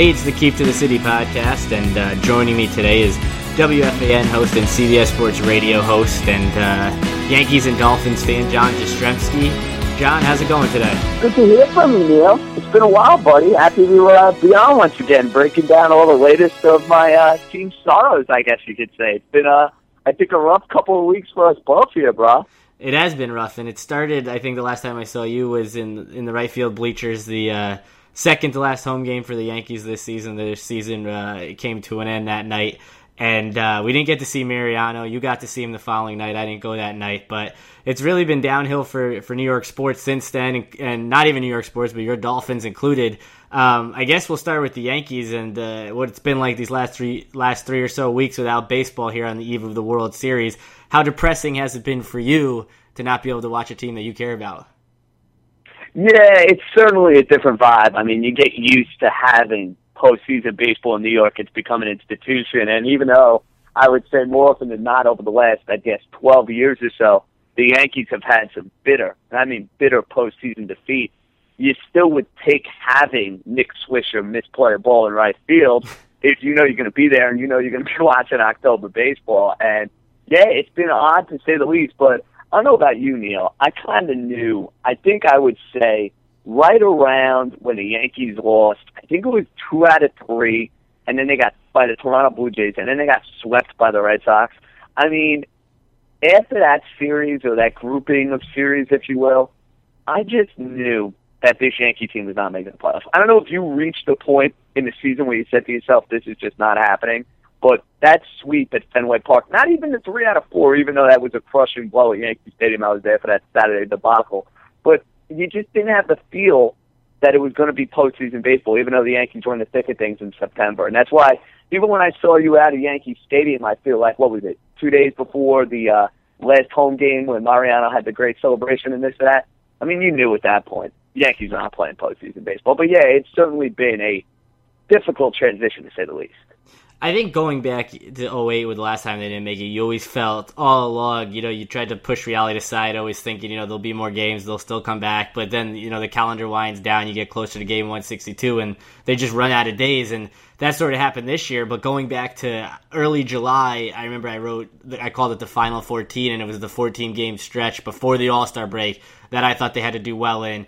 Hey, it's the Keep to the City podcast, and joining me today is WFAN host and CBS Sports radio host and Yankees and Dolphins fan, John Jastremski. John, how's it going today? Good to hear from you, Neil. It's been a while, buddy. Happy to be on once again, breaking down all the latest of my team's sorrows, I guess you could say. It's been, I think, a rough couple of weeks for us both here, bro. It has been rough, and it started, I think the last time I saw you was in the right field bleachers, the second to last home game for the Yankees this season. Their season came to an end that night, and we didn't get to see Mariano. You got to see him the following night. I didn't go that night, but it's really been downhill for New York sports since then, and not even New York sports, but your Dolphins included. I guess we'll start with the Yankees and what it's been like these last three or so weeks without baseball here on the eve of the World Series. How depressing has it been for you to not be able to watch a team that you care about? Yeah, it's certainly a different vibe. I mean, you get used to having postseason baseball in New York. It's become an institution, and even though I would say more often than not over the last, I guess, 12 years or so, the Yankees have had some bitter, and I mean bitter postseason defeat, you still would take having Nick Swisher misplay a ball in right field if you know you're going to be there and you know you're going to be watching October baseball. And, yeah, it's been odd to say the least, but I don't know about you, Neil. I kind of knew, I think I would say right around when the Yankees lost, I think it was 2 out of 3, and then they got by the Toronto Blue Jays, and then they got swept by the Red Sox. I mean, after that series or that grouping of series, if you will, I just knew that this Yankee team was not making the playoffs. I don't know if you reached the point in the season where you said to yourself, this is just not happening, but that sweep at Fenway Park, not even the 3 out of 4, even though that was a crushing blow at Yankee Stadium. I was there for that Saturday debacle. But you just didn't have the feel that it was going to be postseason baseball, even though the Yankees were in the thick of things in September. And that's why, even when I saw you out of Yankee Stadium, I feel like, what was it, 2 days before the last home game when Mariano had the great celebration and this and that? I mean, you knew at that point Yankees are not playing postseason baseball. But, yeah, it's certainly been a difficult transition, to say the least. I think going back to 08 with the last time they didn't make it, you always felt all along, you know, you tried to push reality aside, always thinking, you know, there'll be more games, they'll still come back. But then, you know, the calendar winds down, you get closer to game 162, and they just run out of days. And that sort of happened this year. But going back to early July, I remember I called it the Final 14, and it was the 14-game stretch before the All-Star break that I thought they had to do well in.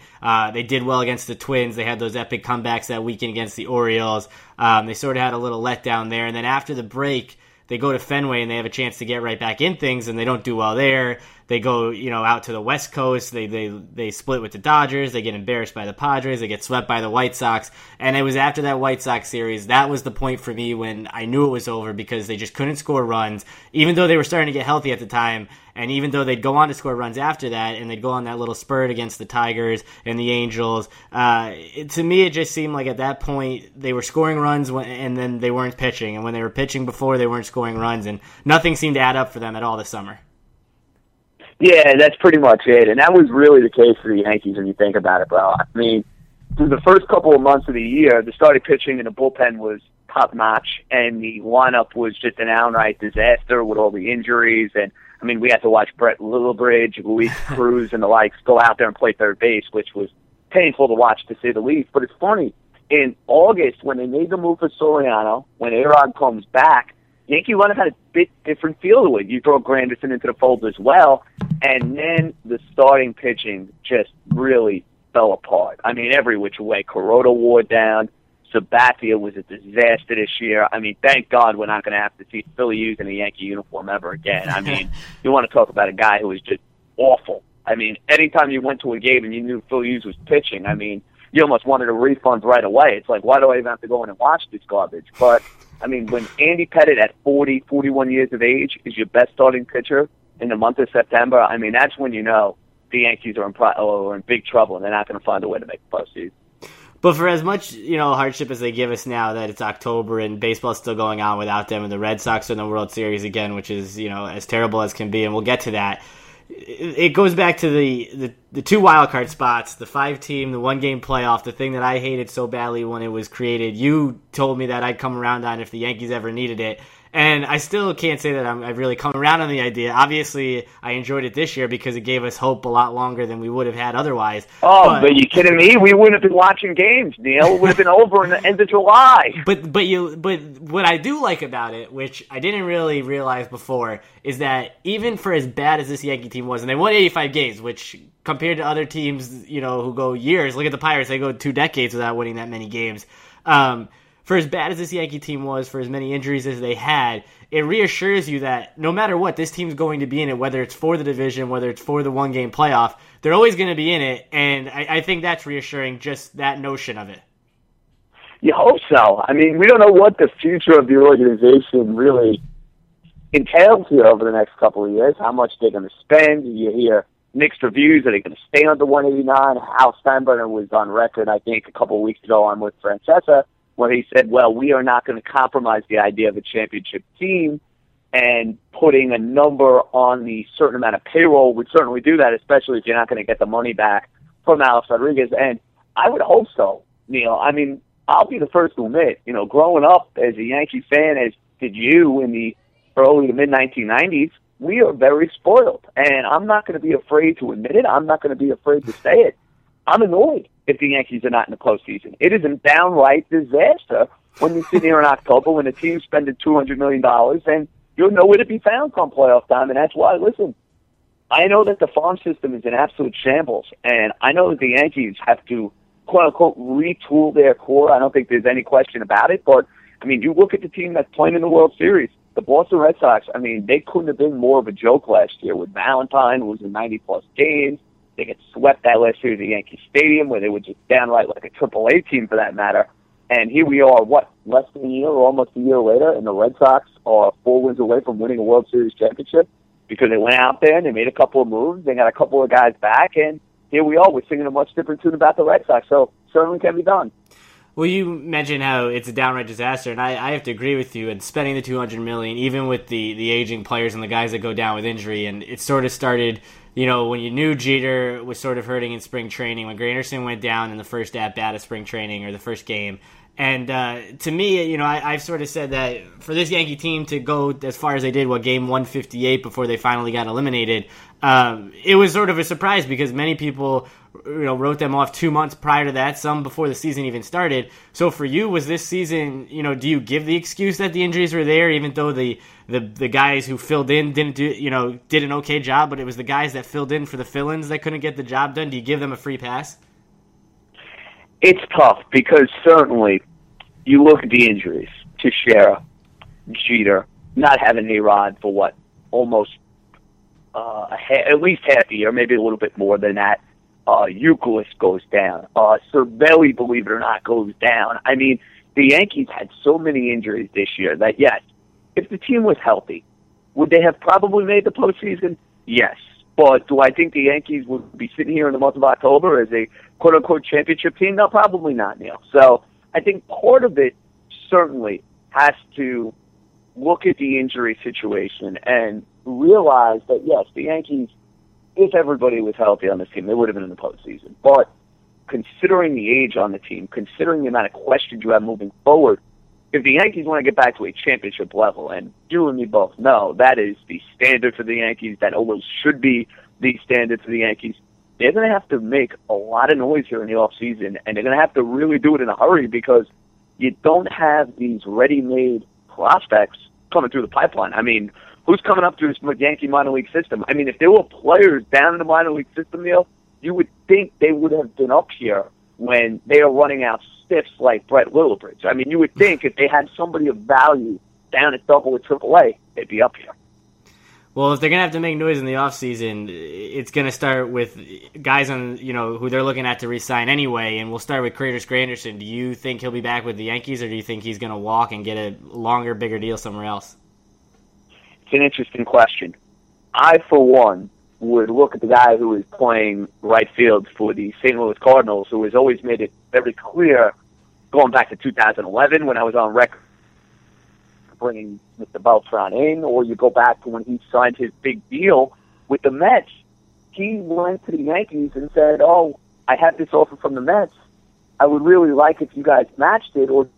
They did well against the Twins. They had those epic comebacks that weekend against the Orioles. They sort of had a little letdown there. And then after the break, they go to Fenway and they have a chance to get right back in things, and they don't do well there. They go, you know, out to the West Coast. They split with the Dodgers. They get embarrassed by the Padres. They get swept by the White Sox. And it was after that White Sox series, that was the point for me when I knew it was over, because they just couldn't score runs, even though they were starting to get healthy at the time. And even though they'd go on to score runs after that, and they'd go on that little spurt against the Tigers and the Angels, to me it just seemed like at that point they were scoring runs and then they weren't pitching. And when they were pitching before, they weren't scoring runs. And nothing seemed to add up for them at all this summer. Yeah, that's pretty much it. And that was really the case for the Yankees when you think about it, bro. I mean, through the first couple of months of the year, the starting pitching and the bullpen was top-notch, and the lineup was just an outright disaster with all the injuries. And I mean, we had to watch Brett Lillibridge, Luis Cruz, and the likes go out there and play third base, which was painful to watch, to say the least. But it's funny, in August, when they made the move for Soriano, when A-Rod comes back, Yankee lineup had a bit different feel to it. You throw Granderson into the fold as well, and then the starting pitching just really fell apart. I mean, every which way. Corota wore down. Sabathia was a disaster this year. I mean, thank God we're not going to have to see Phil Hughes in a Yankee uniform ever again. I mean, you want to talk about a guy who was just awful. I mean, anytime you went to a game and you knew Phil Hughes was pitching, I mean, you almost wanted a refund right away. It's like, why do I even have to go in and watch this garbage? But, I mean, when Andy Pettitte at 40, 41 years of age is your best starting pitcher in the month of September, I mean, that's when you know the Yankees are in big trouble and they're not going to find a way to make the postseason. But for as much, you know, hardship as they give us now that it's October and baseball's still going on without them, and the Red Sox are in the World Series again, which is, you know, as terrible as can be, and we'll get to that. It goes back to the two wild card spots, the 5-team, the 1-game playoff, the thing that I hated so badly when it was created. You told me that I'd come around on if the Yankees ever needed it. And I still can't say that I've really come around on the idea. Obviously, I enjoyed it this year because it gave us hope a lot longer than we would have had otherwise. Oh, but are you kidding me? We wouldn't have been watching games, Neil. It would have been over in the end of July. But what I do like about it, which I didn't really realize before, is that even for as bad as this Yankee team was, and they won 85 games, which compared to other teams, you know, who go years, look at the Pirates, they go 2 decades without winning that many games. For as bad as this Yankee team was, for as many injuries as they had, it reassures you that no matter what, this team's going to be in it, whether it's for the division, whether it's for the one-game playoff, they're always going to be in it, and I think that's reassuring, just that notion of it. You hope so. I mean, we don't know what the future of the organization really entails here over the next couple of years, how much they're going to spend. You hear mixed reviews. Are they going to stay under 189? Hal Steinbrenner was on record, I think, a couple of weeks ago on with Francesa, where he said, well, we are not going to compromise the idea of a championship team, and putting a number on the certain amount of payroll would certainly do that, especially if you're not going to get the money back from Alex Rodriguez. And I would hope so, Neil. I mean, I'll be the first to admit, you know, growing up as a Yankee fan, as did you in the early to mid-1990s, we are very spoiled. And I'm not going to be afraid to admit it. I'm not going to be afraid to say it. I'm annoyed if the Yankees are not in the postseason. It is a downright disaster when you sit here in October when a team's spending $200 million and you're nowhere to be found come playoff time. And that's why, listen, I know that the farm system is in absolute shambles, and I know that the Yankees have to, quote-unquote, retool their core. I don't think there's any question about it. But, I mean, you look at the team that's playing in the World Series, the Boston Red Sox. I mean, they couldn't have been more of a joke last year with Valentine, who was in 90-plus games. They get swept that last year at the Yankee Stadium, where they were just downright like a Triple-A team for that matter. And here we are, what, less than a year or almost a year later, and the Red Sox are 4 wins away from winning a World Series championship because they went out there and they made a couple of moves. They got a couple of guys back, and here we are. We're singing a much different tune about the Red Sox, so certainly can be done. Well, you mentioned how it's a downright disaster, and I have to agree with you. And spending the $200 million, even with the aging players and the guys that go down with injury, and it sort of started, you know, when you knew Jeter was sort of hurting in spring training, when Granderson went down in the first at-bat of spring training or the first game. And to me, you know, I've sort of said that for this Yankee team to go as far as they did, game 158 before they finally got eliminated, it was sort of a surprise because many people, you know, wrote them off 2 months prior to that, some before the season even started. So for you, was this season, you know, do you give the excuse that the injuries were there, even though the guys who filled in didn't do, you know, did an okay job, but it was the guys that filled in for the fill-ins that couldn't get the job done? Do you give them a free pass? It's tough because certainly you look at the injuries to Shara, Jeter, not having A-Rod for what, almost at least half a year, maybe a little bit more than that. Euclid goes down. Cervelli, believe it or not, goes down. I mean, the Yankees had so many injuries this year that, yes, if the team was healthy, would they have probably made the postseason? Yes. But do I think the Yankees would be sitting here in the month of October as a quote-unquote championship team? No, probably not, Neil. So I think part of it certainly has to look at the injury situation and realize that, yes, the Yankees, if everybody was healthy on this team, they would have been in the postseason. But considering the age on the team, considering the amount of questions you have moving forward, if the Yankees want to get back to a championship level, and you and me both know that is the standard for the Yankees, that almost should be the standard for the Yankees, they're going to have to make a lot of noise here in the offseason, and they're going to have to really do it in a hurry because you don't have these ready-made prospects coming through the pipeline. I mean, who's coming up through this Yankee minor league system? I mean, if there were players down in the minor league system, Neil, you would think they would have been up here when they are running out stiffs like Brett Lillibridge. I mean, you would think if they had somebody of value down at double or triple A, they'd be up here. Well, if they're going to have to make noise in the offseason, it's going to start with guys on, you know, who they're looking at to re-sign anyway, and we'll start with Curtis Granderson. Do you think he'll be back with the Yankees, or do you think he's going to walk and get a longer, bigger deal somewhere else? It's an interesting question. I, for one, would look at the guy who is playing right field for the St. Louis Cardinals, who has always made it very clear, going back to 2011 when I was on record bringing Mr. Beltran in, or you go back to when he signed his big deal with the Mets. He went to the Yankees and said, oh, I have this offer from the Mets. I would really like if you guys matched it or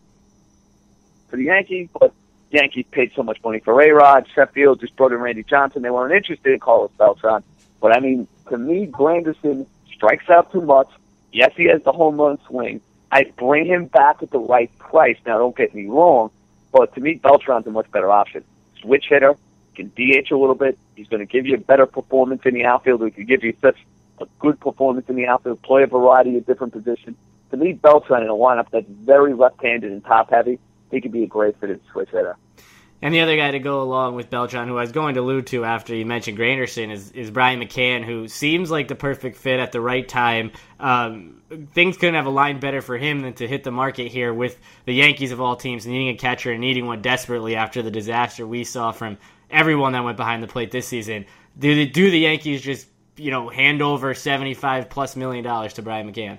for the Yankees, but Yankees paid so much money for A-Rod. Sheffield just brought in Randy Johnson. They weren't interested in Carlos Beltran. But, I mean, to me, Granderson strikes out too much. Yes, he has the home run swing. I bring him back at the right price. Now, don't get me wrong, but to me, Beltran's a much better option. Switch hitter, can DH a little bit. He's going to give you a better performance in the outfield. He can give you such a good performance in the outfield, play a variety of different positions. To me, Beltran in a lineup that's very left-handed and top-heavy, he could be a great fit at switch hitter. And the other guy to go along with Beltran, who I was going to allude to after you mentioned Granderson, is Brian McCann, who seems like the perfect fit at the right time. Things couldn't have aligned better for him than to hit the market here with the Yankees of all teams needing a catcher and needing one desperately after the disaster we saw from everyone that went behind the plate this season. Do the Yankees just, hand over $75+ million to Brian McCann?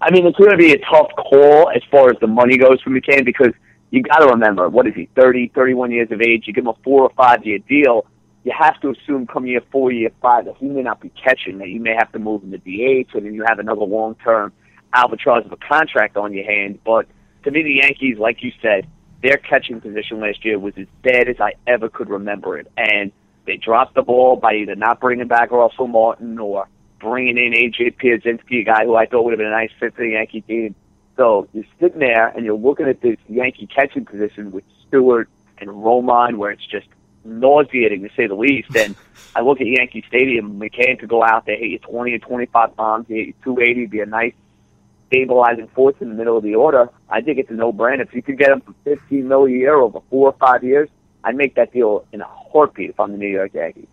I mean, it's going to be a tough call as far as the money goes for McCann because you got to remember, what is he, 30, 31 years of age? You give him a 4 or 5 year deal. You have to assume come year 4, year 5, that he may not be catching, that you may have to move him to DH, and then you have another long-term albatross of a contract on your hand. But to me, the Yankees, like you said, their catching position last year was as bad as I ever could remember it. And they dropped the ball by either not bringing back Russell Martin or bringing in A.J. Pierzynski, a guy who I thought would have been a nice fit for the Yankee team. So you're sitting there and you're looking at this Yankee catching position with Stewart and Romine, where it's just nauseating to say the least. And I look at Yankee Stadium, McCann could go out there, hit you 20 or 25 bombs, hit you 280, be a nice stabilizing force in the middle of the order. I think it's a no-brainer. If you could get him for $15 million a year over 4 or 5 years, I'd make that deal in a heartbeat if I'm the New York Yankees.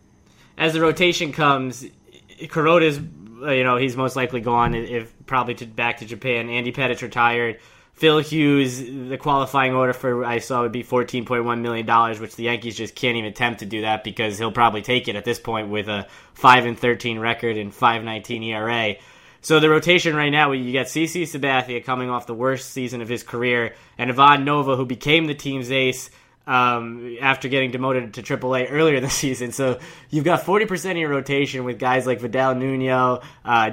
As the rotation comes, Kuroda's, he's most likely gone, if probably back to Japan. Andy Pettitte retired. Phil Hughes, the qualifying order for I saw would be $14.1 million, which the Yankees just can't even attempt to do that because he'll probably take it at this point with a 5-13 record and 5.19 ERA. So the rotation right now, you got CC Sabathia coming off the worst season of his career, and Ivan Nova, who became the team's ace after getting demoted to AAA earlier this season. So you've got 40% of your rotation with guys like Vidal Nuño,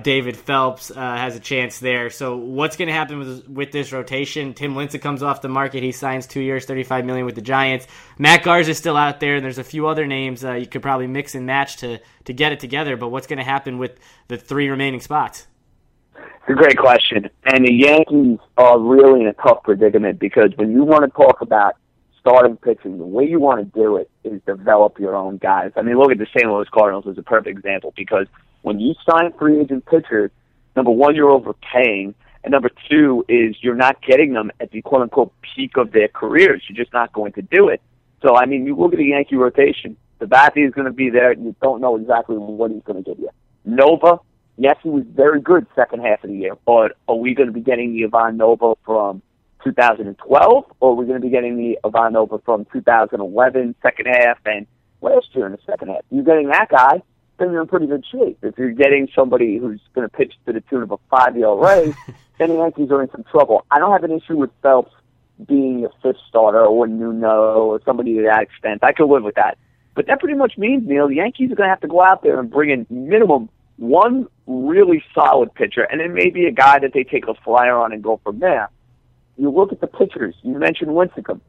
David Phelps has a chance there. So what's going to happen with this rotation? Tim Lincecum comes off the market. He signs 2 years, $35 million with the Giants. Matt Garza is still out there, and there's a few other names you could probably mix and match to get it together. But what's going to happen with the three remaining spots? It's a great question. And the Yankees are really in a tough predicament because when you want to talk about starting pitching, the way you want to do it is develop your own guys. I mean, look at the St. Louis Cardinals as a perfect example because when you sign free agent pitchers, number one, you're overpaying, and number two is you're not getting them at the quote-unquote peak of their careers. You're just not going to do it. So, I mean, you look at the Yankee rotation. Sabathia is going to be there, and you don't know exactly what he's going to give you. Nova, yes, he was very good second half of the year, but are we going to be getting the Ivan Nova from 2012, or are we going to be getting the Ivan Nova from 2011, second half, and last year in the second half? You're getting that guy, then you're in pretty good shape. If you're getting somebody who's going to pitch to the tune of a 5 ERA, then the Yankees are in some trouble. I don't have an issue with Phelps being a fifth starter or Nuno or somebody to that extent. I could live with that. But that pretty much means, Neil, the Yankees are going to have to go out there and bring in minimum one really solid pitcher, and then maybe a guy that they take a flyer on and go from there. You look at the pitchers. You mentioned Lincecum.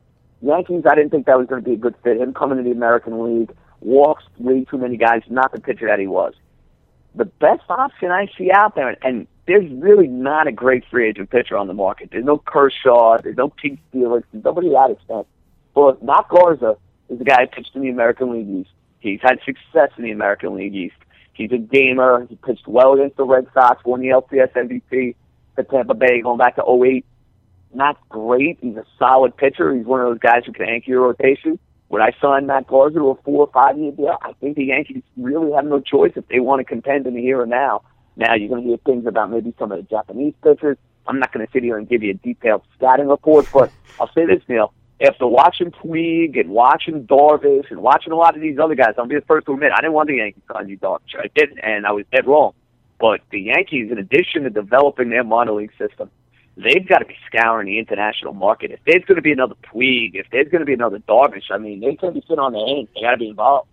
Yankees, I didn't think that was going to be a good fit. Him coming to the American League, walks way too many guys, not the pitcher that he was. The best option I see out there, and there's really not a great free agent pitcher on the market. There's no Kershaw. There's no Pete Felix. There's nobody to that extent. But Matt Garza is the guy who pitched in the American League East. He's had success in the American League East. He's a gamer. He pitched well against the Red Sox, won the LCS MVP for Tampa Bay going back to 2008. Not great. He's a solid pitcher. He's one of those guys who can anchor your rotation. When I signed Matt Garza to a 4 or 5 year deal, I think the Yankees really have no choice if they want to contend in the here and now. Now you're going to hear things about maybe some of the Japanese pitchers. I'm not going to sit here and give you a detailed scouting report, but I'll say this, Neil. After watching Puig and watching Darvish and watching a lot of these other guys, I'll be the first to admit, I didn't want the Yankees to sign Yu Darvish. I didn't, and I was dead wrong. But the Yankees, in addition to developing their minor league system, they've got to be scouring the international market. If there's going to be another Puig, if there's going to be another Darvish, I mean, they can't be sitting on their hands. They got to be involved.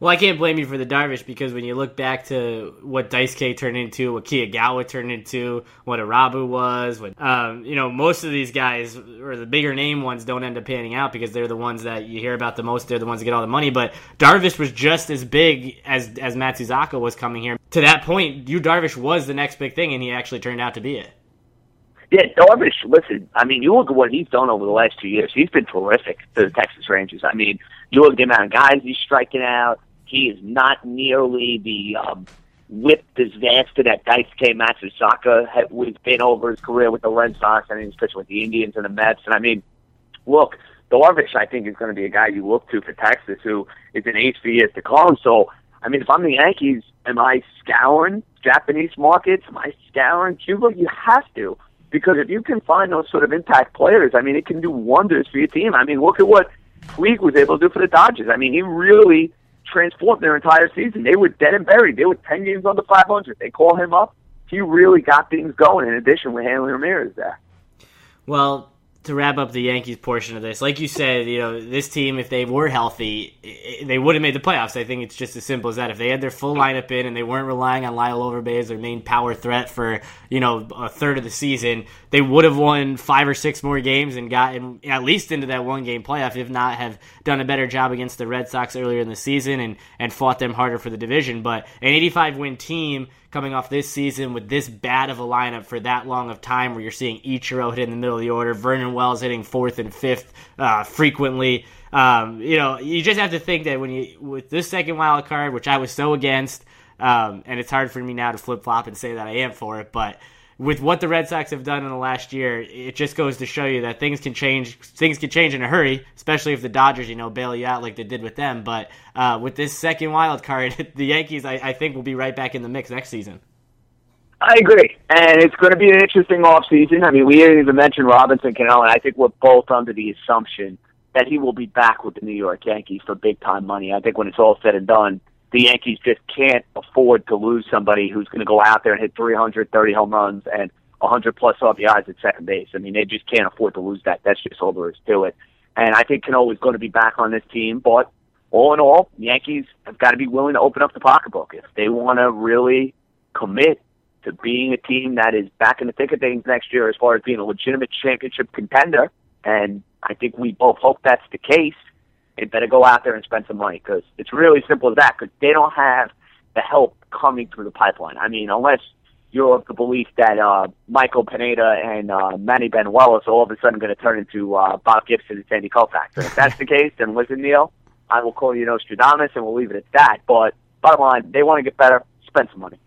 Well, I can't blame you for the Darvish, because when you look back to what Dice K turned into, what Kiyogawa turned into, what Arabu was, what, most of these guys, or the bigger name ones, don't end up panning out because they're the ones that you hear about the most. They're the ones that get all the money. But Darvish was just as big as Matsuzaka was coming here. To that point, Yu Darvish was the next big thing, and he actually turned out to be it. Yeah, Darvish, listen, I mean, you look at what he's done over the last 2 years. He's been terrific to the Texas Rangers. I mean, you look at the amount of guys he's striking out. He is not nearly the whip disaster that Daisuke Matsuzaka has been over his career with the Red Sox. I mean, he's pitched with the Indians and the Mets. And, I mean, look, Darvish, I think, is going to be a guy you look to for Texas, who is an ace for years to come. So, I mean, if I'm the Yankees, am I scouring Japanese markets? Am I scouring Cuba? You have to. Because if you can find those sort of impact players, I mean, it can do wonders for your team. I mean, look at what Puig was able to do for the Dodgers. I mean, he really transformed their entire season. They were dead and buried. They were 10 games under 500. They call him up. He really got things going, in addition with Hanley Ramirez there. Well, to wrap up the Yankees portion of this, like you said, this team, if they were healthy, they would have made the playoffs. I think it's just as simple as that. If they had their full lineup in and they weren't relying on Lyle Overbay as their main power threat for, a third of the season, they would have won 5 or 6 more games and gotten at least into that one-game playoff, if not have done a better job against the Red Sox earlier in the season and fought them harder for the division. But an 85-win team coming off this season with this bad of a lineup for that long of time, where you're seeing Ichiro hit in the middle of the order, Vernon Wells hitting 4th and 5th frequently. You just have to think that with this second wild card, which I was so against, and it's hard for me now to flip flop and say that I am for it, but with what the Red Sox have done in the last year, it just goes to show you that things can change. Things can change in a hurry, especially if the Dodgers, bail you out like they did with them. But with this second wild card, the Yankees, I think, will be right back in the mix next season. I agree, and it's going to be an interesting offseason. I mean, we didn't even mention Robinson Cano, and I think we're both under the assumption that he will be back with the New York Yankees for big-time money. I think when it's all said and done, the Yankees just can't afford to lose somebody who's going to go out there and hit 330 home runs and 100-plus RBIs at second base. I mean, they just can't afford to lose that. That's just all there is to it. And I think Cano is going to be back on this team. But all in all, the Yankees have got to be willing to open up the pocketbook. If they want to really commit to being a team that is back in the thick of things next year as far as being a legitimate championship contender, and I think we both hope that's the case, they better go out there and spend some money, because it's really simple as that, because they don't have the help coming through the pipeline. I mean, unless you're of the belief that Michael Pineda and Manny Benuelos are all of a sudden going to turn into Bob Gibson and Sandy Koufax. And if that's the case, then listen, Neil, I will call you Nostradamus, and we'll leave it at that. But bottom line, they want to get better, spend some money.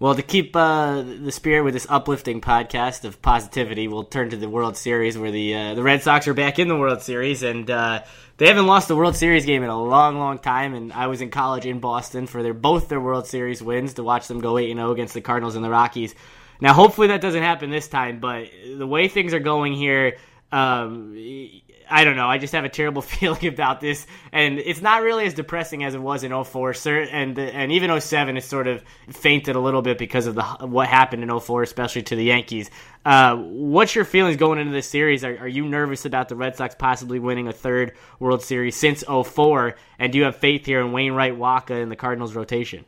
Well, to keep the spirit with this uplifting podcast of positivity, we'll turn to the World Series, where the Red Sox are back in the World Series, and they haven't lost the World Series game in a long, long time, and I was in college in Boston for both their World Series wins, to watch them go 8-0 against the Cardinals and the Rockies. Now, hopefully that doesn't happen this time, but the way things are going here, I don't know. I just have a terrible feeling about this, and it's not really as depressing as it was in 04, and even 07 is sort of fainted a little bit because of what happened in 04, especially to the Yankees. What's your feelings going into this series? Are you nervous about the Red Sox possibly winning a third World Series since 04, and do you have faith here in Wainwright, Waka, and the Cardinals' rotation?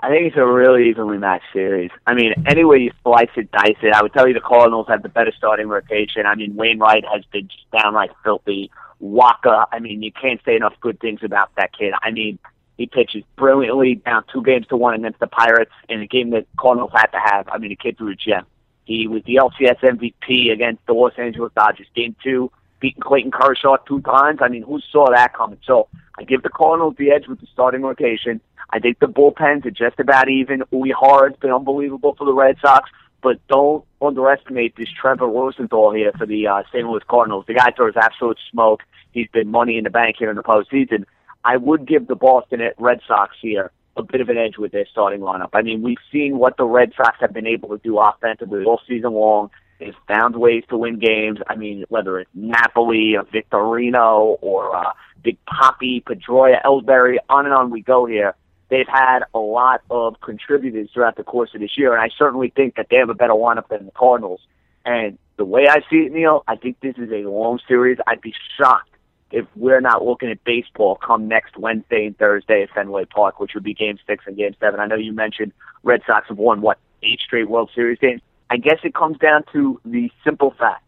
I think it's a really evenly matched series. I mean, any way you slice it, dice it, I would tell you the Cardinals have the better starting rotation. I mean, Wainwright has been just downright filthy. Waka, I mean, you can't say enough good things about that kid. I mean, he pitches brilliantly, down 2-1 against the Pirates in a game that Cardinals had to have. I mean, the kid threw a gem. He was the LCS MVP against the Los Angeles Dodgers. Game 2, beating Clayton Kershaw 2 times. I mean, who saw that coming? So I give the Cardinals the edge with the starting rotation. I think the bullpens are just about even. Uehara's been unbelievable for the Red Sox, but don't underestimate this Trevor Rosenthal here for the St. Louis Cardinals. The guy throws absolute smoke. He's been money in the bank here in the postseason. I would give the Boston Red Sox here a bit of an edge with their starting lineup. I mean, we've seen what the Red Sox have been able to do offensively all season long. They've found ways to win games. I mean, whether it's Napoli or Victorino or Big Papi, Pedroia, Ellsbury, on and on we go here. They've had a lot of contributors throughout the course of this year, and I certainly think that they have a better lineup than the Cardinals. And the way I see it, Neil, I think this is a long series. I'd be shocked if we're not looking at baseball come next Wednesday and Thursday at Fenway Park, which would be Game 6 and Game 7. I know you mentioned Red Sox have won, 8 straight World Series games? I guess it comes down to the simple fact.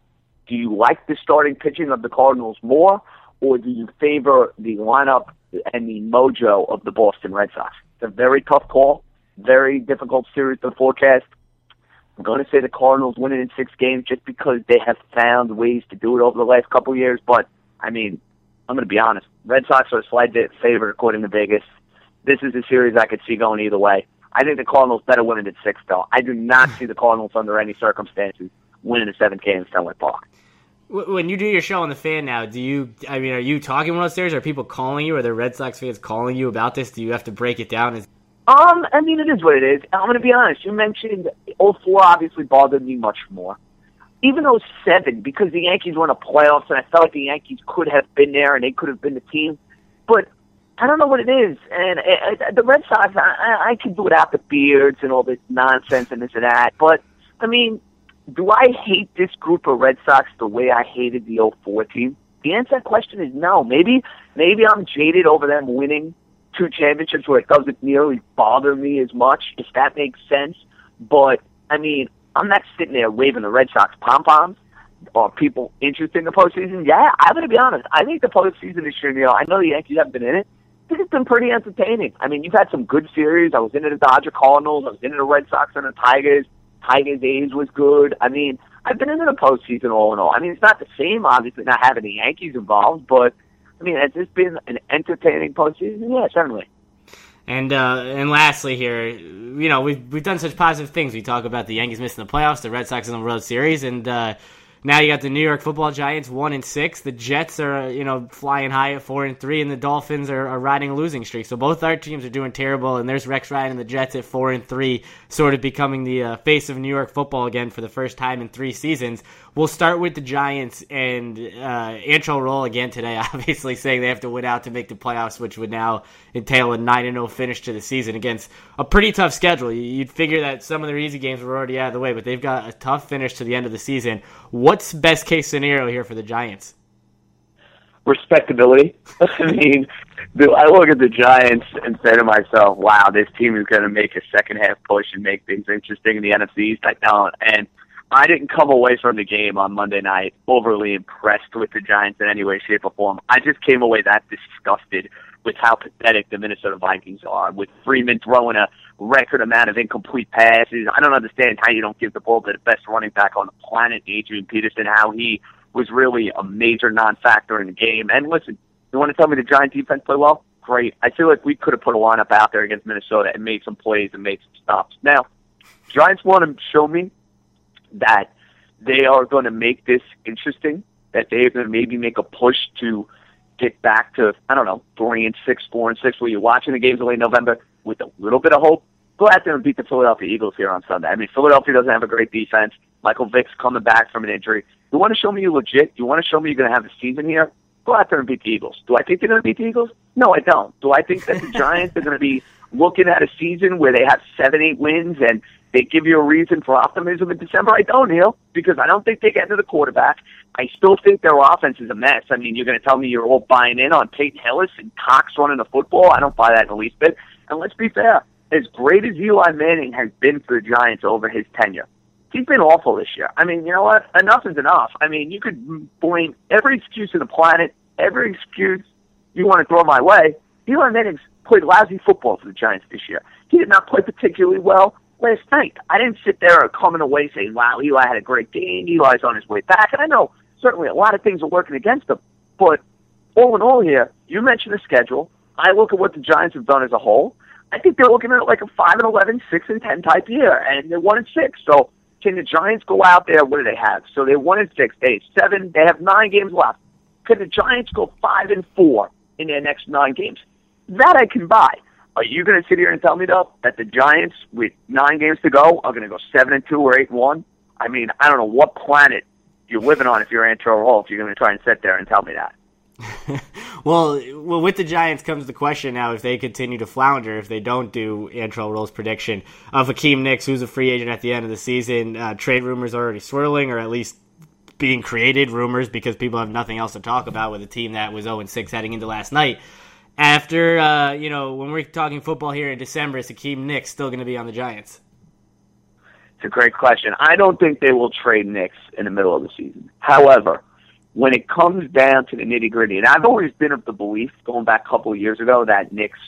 Do you like the starting pitching of the Cardinals more, or do you favor the lineup and the mojo of the Boston Red Sox? It's a very tough call, very difficult series to forecast. I'm going to say the Cardinals win it in 6 games just because they have found ways to do it over the last couple of years. But, I mean, I'm going to be honest. Red Sox are a slight favorite according to Vegas. This is a series I could see going either way. I think the Cardinals better win it at 6, though. I do not see the Cardinals under any circumstances winning a 7th game in Fenway Park. When you do your show on the fan now, are you talking one of those series? Are people calling you? Are there Red Sox fans calling you about this? Do you have to break it down? It is what it is. I'm going to be honest. You mentioned 04 obviously bothered me much more. Even 07, because the Yankees were in the playoffs, and I felt like the Yankees could have been there and they could have been the team. But I don't know what it is. And the Red Sox, I could do without the beards and all this nonsense and this and that. But, I mean, do I hate this group of Red Sox the way I hated the 04 team? The answer to that question is no. Maybe I'm jaded over them winning 2 championships where it doesn't nearly bother me as much, if that makes sense. But, I mean, I'm not sitting there waving the Red Sox pom-poms. Are people interested in the postseason? Yeah, I'm going to be honest. I think the postseason this year, I know the Yankees haven't been in it. I think it's been pretty entertaining. I mean, you've had some good series. I was into the Dodger Cardinals. I was into the Red Sox and the Tigers. Tigers-A's was good. I mean, I've been into the postseason all in all. I mean, it's not the same, obviously, not having the Yankees involved, but, I mean, has this been an entertaining postseason? Yeah, certainly. And lastly here, we've done such positive things. We talk about the Yankees missing the playoffs, the Red Sox in the World Series, and now you got the New York Football Giants 1-6. The Jets are flying high at 4-3, and the Dolphins are riding a losing streak. So both our teams are doing terrible, and there's Rex Ryan and the Jets at 4-3, sort of becoming the face of New York football again for the first time in 3 seasons. We'll start with the Giants, and Antrel Roll again today, obviously saying they have to win out to make the playoffs, which would now entail a 9-0 finish to the season against a pretty tough schedule. You'd figure that some of their easy games were already out of the way, but they've got a tough finish to the end of the season. What's best case scenario here for the Giants? Respectability. I mean, I look at the Giants and say to myself, wow, this team is going to make a second-half push and make things interesting in the NFC East. I don't. And I didn't come away from the game on Monday night overly impressed with the Giants in any way, shape, or form. I just came away that disgusted with how pathetic the Minnesota Vikings are, with Freeman throwing a record amount of incomplete passes. I don't understand how you don't give the ball to the best running back on the planet, Adrian Peterson, how he was really a major non-factor in the game. And listen, you want to tell me the Giants defense play well? Great. I feel like we could have put a lineup out there against Minnesota and made some plays and made some stops. Now, Giants want to show me that they are going to make this interesting, that they're going to maybe make a push to get back to, 3-6, 4-6, where you're watching the games in late November with a little bit of hope. Go out there and beat the Philadelphia Eagles here on Sunday. I mean, Philadelphia doesn't have a great defense. Michael Vick's coming back from an injury. You want to show me you're legit? You want to show me you're going to have a season here? Go out there and beat the Eagles. Do I think they're going to beat the Eagles? No, I don't. Do I think that the Giants are going to be looking at a season where they have 7-8 wins and they give you a reason for optimism in December? I don't, Neil, because I don't think they get into the quarterback. I still think their offense is a mess. I mean, you're going to tell me you're all buying in on Peyton Hillis and Cox running the football? I don't buy that in the least bit. And let's be fair, as great as Eli Manning has been for the Giants over his tenure, he's been awful this year. I mean, you know what? Enough is enough. I mean, you could blame every excuse on the planet, every excuse you want to throw my way. Eli Manning's played lousy football for the Giants this year. He did not play particularly well last night. I didn't sit there coming away saying, wow, Eli had a great game, Eli's on his way back. And I know certainly a lot of things are working against him, but all in all here, you mentioned the schedule. I look at what the Giants have done as a whole. I think they're looking at like a 5-11, 6-10 type year, and they're 1-6. So can the Giants go out there? What do they have? So they're 1-6, they have 7, they have 9 games left. Could the Giants go 5-4 in their next 9 games? That I can buy. Are you going to sit here and tell me, though, that the Giants, with 9 games to go, are going to go 7-2 or 8-1? I mean, I don't know what planet you're living on if you're Antrel Hall, if you're going to try and sit there and tell me that. Well, with the Giants comes the question now if they continue to flounder, if they don't do Antrel Roll's prediction of Hakeem Nicks, who's a free agent at the end of the season. Trade rumors are already swirling, or at least being created, rumors, because people have nothing else to talk about with a team that was 0-6 heading into last night. After, when we're talking football here in December, is Hakeem Nicks still going to be on the Giants? It's a great question. I don't think they will trade Nicks in the middle of the season. However, when it comes down to the nitty-gritty, and I've always been of the belief, going back a couple of years ago, that Nicks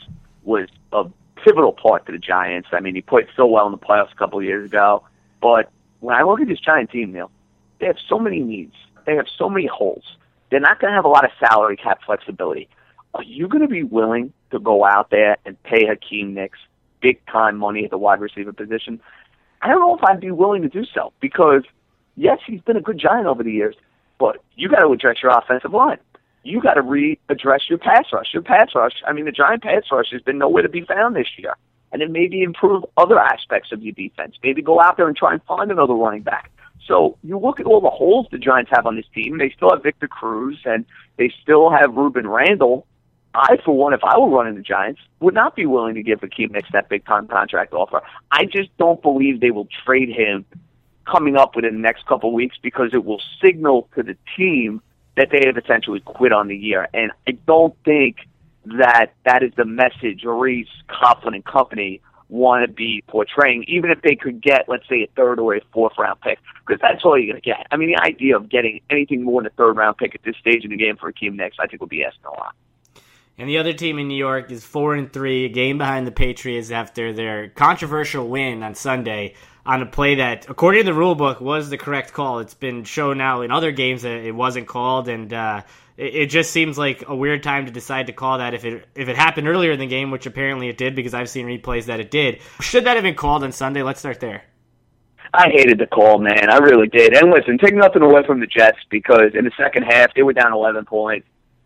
was a pivotal part to the Giants. I mean, he played so well in the playoffs a couple of years ago. But when I look at this Giant team, Neil, they have so many needs. They have so many holes. They're not going to have a lot of salary cap flexibility. Are you going to be willing to go out there and pay Hakeem Nicks big-time money at the wide receiver position? I don't know if I'd be willing to do so because, yes, he's been a good Giant over the years, but you got to address your offensive line. You got to readdress your pass rush. The Giant pass rush has been nowhere to be found this year. And then maybe improve other aspects of your defense. Maybe go out there and try and find another running back. So you look at all the holes the Giants have on this team. They still have Victor Cruz, and they still have Reuben Randle. I, for one, if I were running the Giants, would not be willing to give Hakeem Nicks that big-time contract offer. I just don't believe they will trade him coming up within the next couple of weeks because it will signal to the team that they have essentially quit on the year. And I don't think that is the message Reese, Coughlin, and company want to be portraying, even if they could get, let's say, a third or a fourth-round pick, because that's all you're going to get. I mean, the idea of getting anything more than a third-round pick at this stage in the game for Hakeem Nicks, I think would be asking a lot. And the other team in New York is 4-3, a game behind the Patriots after their controversial win on Sunday on a play that, according to the rule book, was the correct call. It's been shown now in other games that it wasn't called, and it just seems like a weird time to decide to call that if it happened earlier in the game, which apparently it did because I've seen replays that it did. Should that have been called on Sunday? Let's start there. I hated the call, man. I really did. And listen, take nothing away from the Jets because in the second half, they were down 11 points.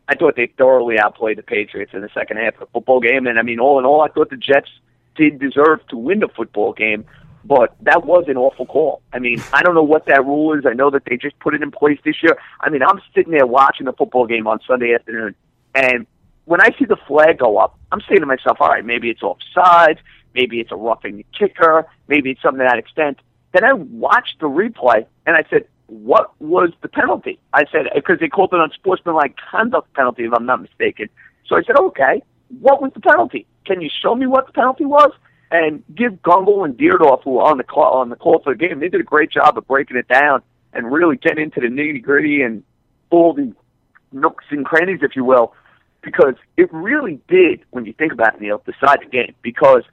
I thought they thoroughly outplayed the Patriots in the second half of the football game. And, I mean, all in all, I thought the Jets did deserve to win the football game. But that was an awful call. I mean, I don't know what that rule is. I know that they just put it in place this year. I mean, I'm sitting there watching the football game on Sunday afternoon. And when I see the flag go up, I'm saying to myself, all right, maybe it's offside. Maybe it's a roughing the kicker. Maybe it's something to that extent. Then I watched the replay, and I said, what was the penalty? I said, because they called it an unsportsmanlike conduct penalty, if I'm not mistaken. So I said, okay, what was the penalty? Can you show me what the penalty was? And give Gungle and Deardorff, who were on the call for the game, they did a great job of breaking it down and really getting into the nitty-gritty and all the nooks and crannies, if you will, because it really did, when you think about it, Neil, decide the game, because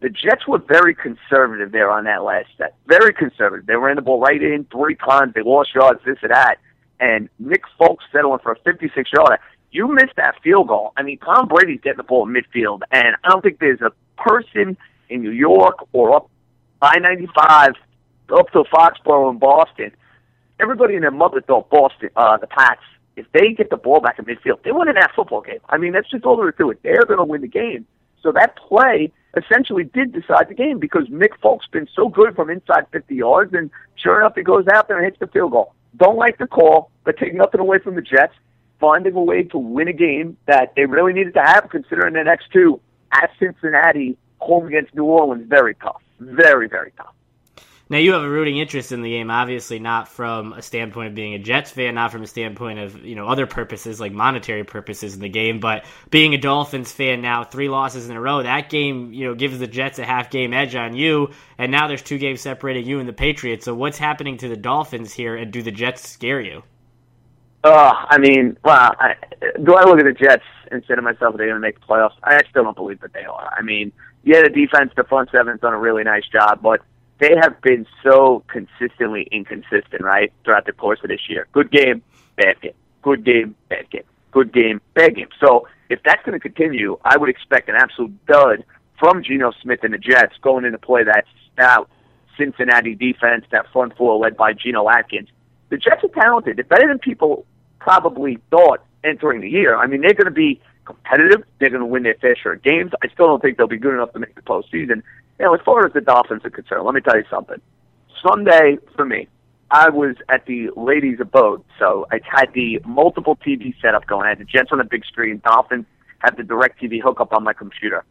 the Jets were very conservative there on that last set. Very conservative. They ran the ball right in 3 times. They lost yards, this and that. And Nick Folk settling for a 56-yarder. You missed that field goal. I mean, Tom Brady's getting the ball in midfield, and I don't think there's a person in New York or up I-95 up to Foxborough in Boston. Everybody and their mother thought Boston, the Pats, if they get the ball back in midfield, they win in that football game. I mean, that's just all there is to it. They're going to win the game. So that play essentially did decide the game because Nick Folk's been so good from inside 50 yards, and sure enough, he goes out there and hits the field goal. Don't like the call, but take nothing away from the Jets, finding a way to win a game that they really needed to have, considering the next 2 at Cincinnati, home against New Orleans. Very tough. Very, very tough. Now, you have a rooting interest in the game, obviously not from a standpoint of being a Jets fan, not from a standpoint of, other purposes like monetary purposes in the game, but being a Dolphins fan now, 3 losses in a row, that game, gives the Jets a half-game edge on you, and now there's 2 games separating you and the Patriots, so what's happening to the Dolphins here, and do the Jets scare you? Do I look at the Jets and say to myself, are they going to make the playoffs? I still don't believe that they are. I mean, yeah, the defense, the front seven's done a really nice job, but they have been so consistently inconsistent, right, throughout the course of this year. Good game, bad game. Good game, bad game. Good game, bad game. So if that's going to continue, I would expect an absolute dud from Geno Smith and the Jets going in to play that stout Cincinnati defense, that front four led by Geno Atkins. The Jets are talented. They're better than people probably thought entering the year. I mean, they're going to be competitive. They're going to win their fair share of games. I still don't think they'll be good enough to make the postseason. As far as the Dolphins are concerned, let me tell you something. Sunday, for me, I was at the ladies' abode, so I had the multiple TV setup going. I had the Jets on the big screen. Dolphins had the DirecTV hookup on my computer.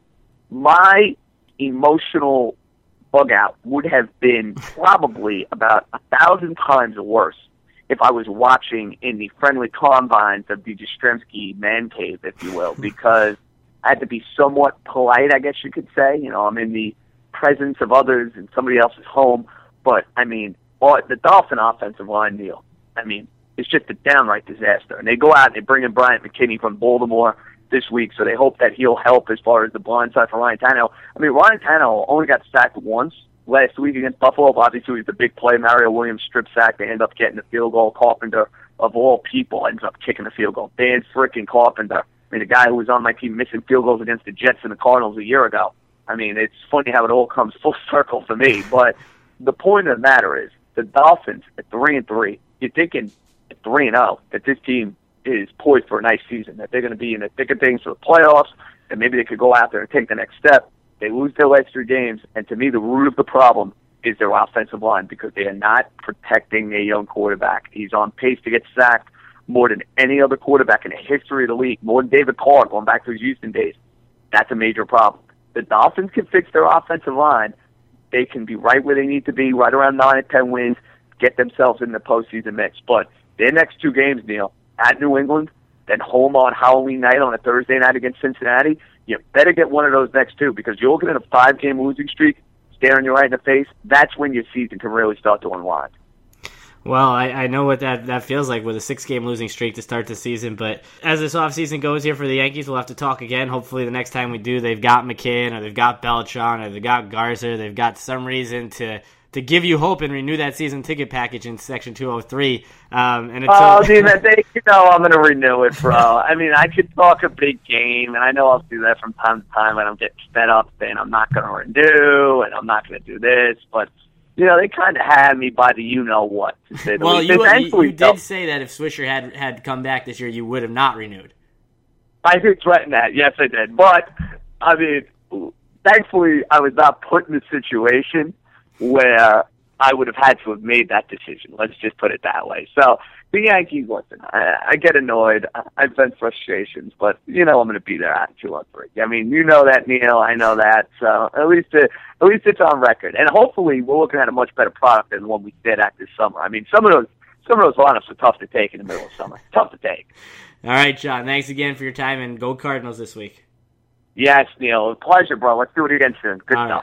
My emotional bug out would have been probably about 1,000 times worse if I was watching in the friendly confines of the Jastremski man cave, if you will, because I had to be somewhat polite, I guess you could say. You know, I'm in the presence of others in somebody else's home. But, I mean, the Dolphin offensive line, Neil, I mean, it's just a downright disaster. And they go out and they bring in Bryant McKinney from Baltimore this week, so they hope that he'll help as far as the blind side for Ryan Tannehill. I mean, Ryan Tannehill only got sacked once last week against Buffalo. Obviously, it was the big play. Mario Williams strip sack. They end up getting the field goal. Carpenter, of all people, ends up kicking the field goal. Dan frickin' Carpenter. I mean, the guy who was on my team missing field goals against the Jets and the Cardinals a year ago. I mean, it's funny how it all comes full circle for me. But the point of the matter is, the Dolphins at 3-3, you're thinking at 3-0 that this team is poised for a nice season, that they're going to be in the thick of things for the playoffs, and maybe they could go out there and take the next step. They lose their last three games, and to me, the root of the problem is their offensive line because they are not protecting their young quarterback. He's on pace to get sacked more than any other quarterback in the history of the league, more than David Carr going back to his Houston days. That's a major problem. The Dolphins can fix their offensive line. They can be right where they need to be, right around 9 or 10 wins, get themselves in the postseason mix. But their next two games, Neil, at New England, then home on Halloween night on a Thursday night against Cincinnati, you better get one of those next two because you're looking at a 5-game losing streak staring you right in the face. That's when your season can really start to unwind. Well, I know what that feels like with a 6-game losing streak to start the season, but as this offseason goes here for the Yankees, we'll have to talk again. Hopefully the next time we do, they've got McCann or they've got Beltran or they've got Garza. They've got some reason to give you hope and renew that season ticket package in Section 203. I'm going to renew it, bro. I mean, I could talk a big game, and I know I'll do that from time to time, and I'm getting fed up saying I'm not going to renew, and I'm not going to do this, but, you know, they kind of had me by the you-know-what. Well, you did say that if Swisher had come back this year, you would have not renewed. I did threaten that. Yes, I did. But, I mean, thankfully, I was not put in a situation where I would have had to have made that decision. Let's just put it that way. So the Yankees, listen, I get annoyed. I vent frustrations, but you know I'm going to be there at 2-3. I mean, you know that, Neil. I know that. So at least it's on record, and hopefully we're looking at a much better product than the one we did at this summer. I mean, some of those lineups are tough to take in the middle of summer. Tough to take. All right, John. Thanks again for your time, and go Cardinals this week. Yes, Neil. Pleasure, bro. Let's do it again soon. Good stuff. Right.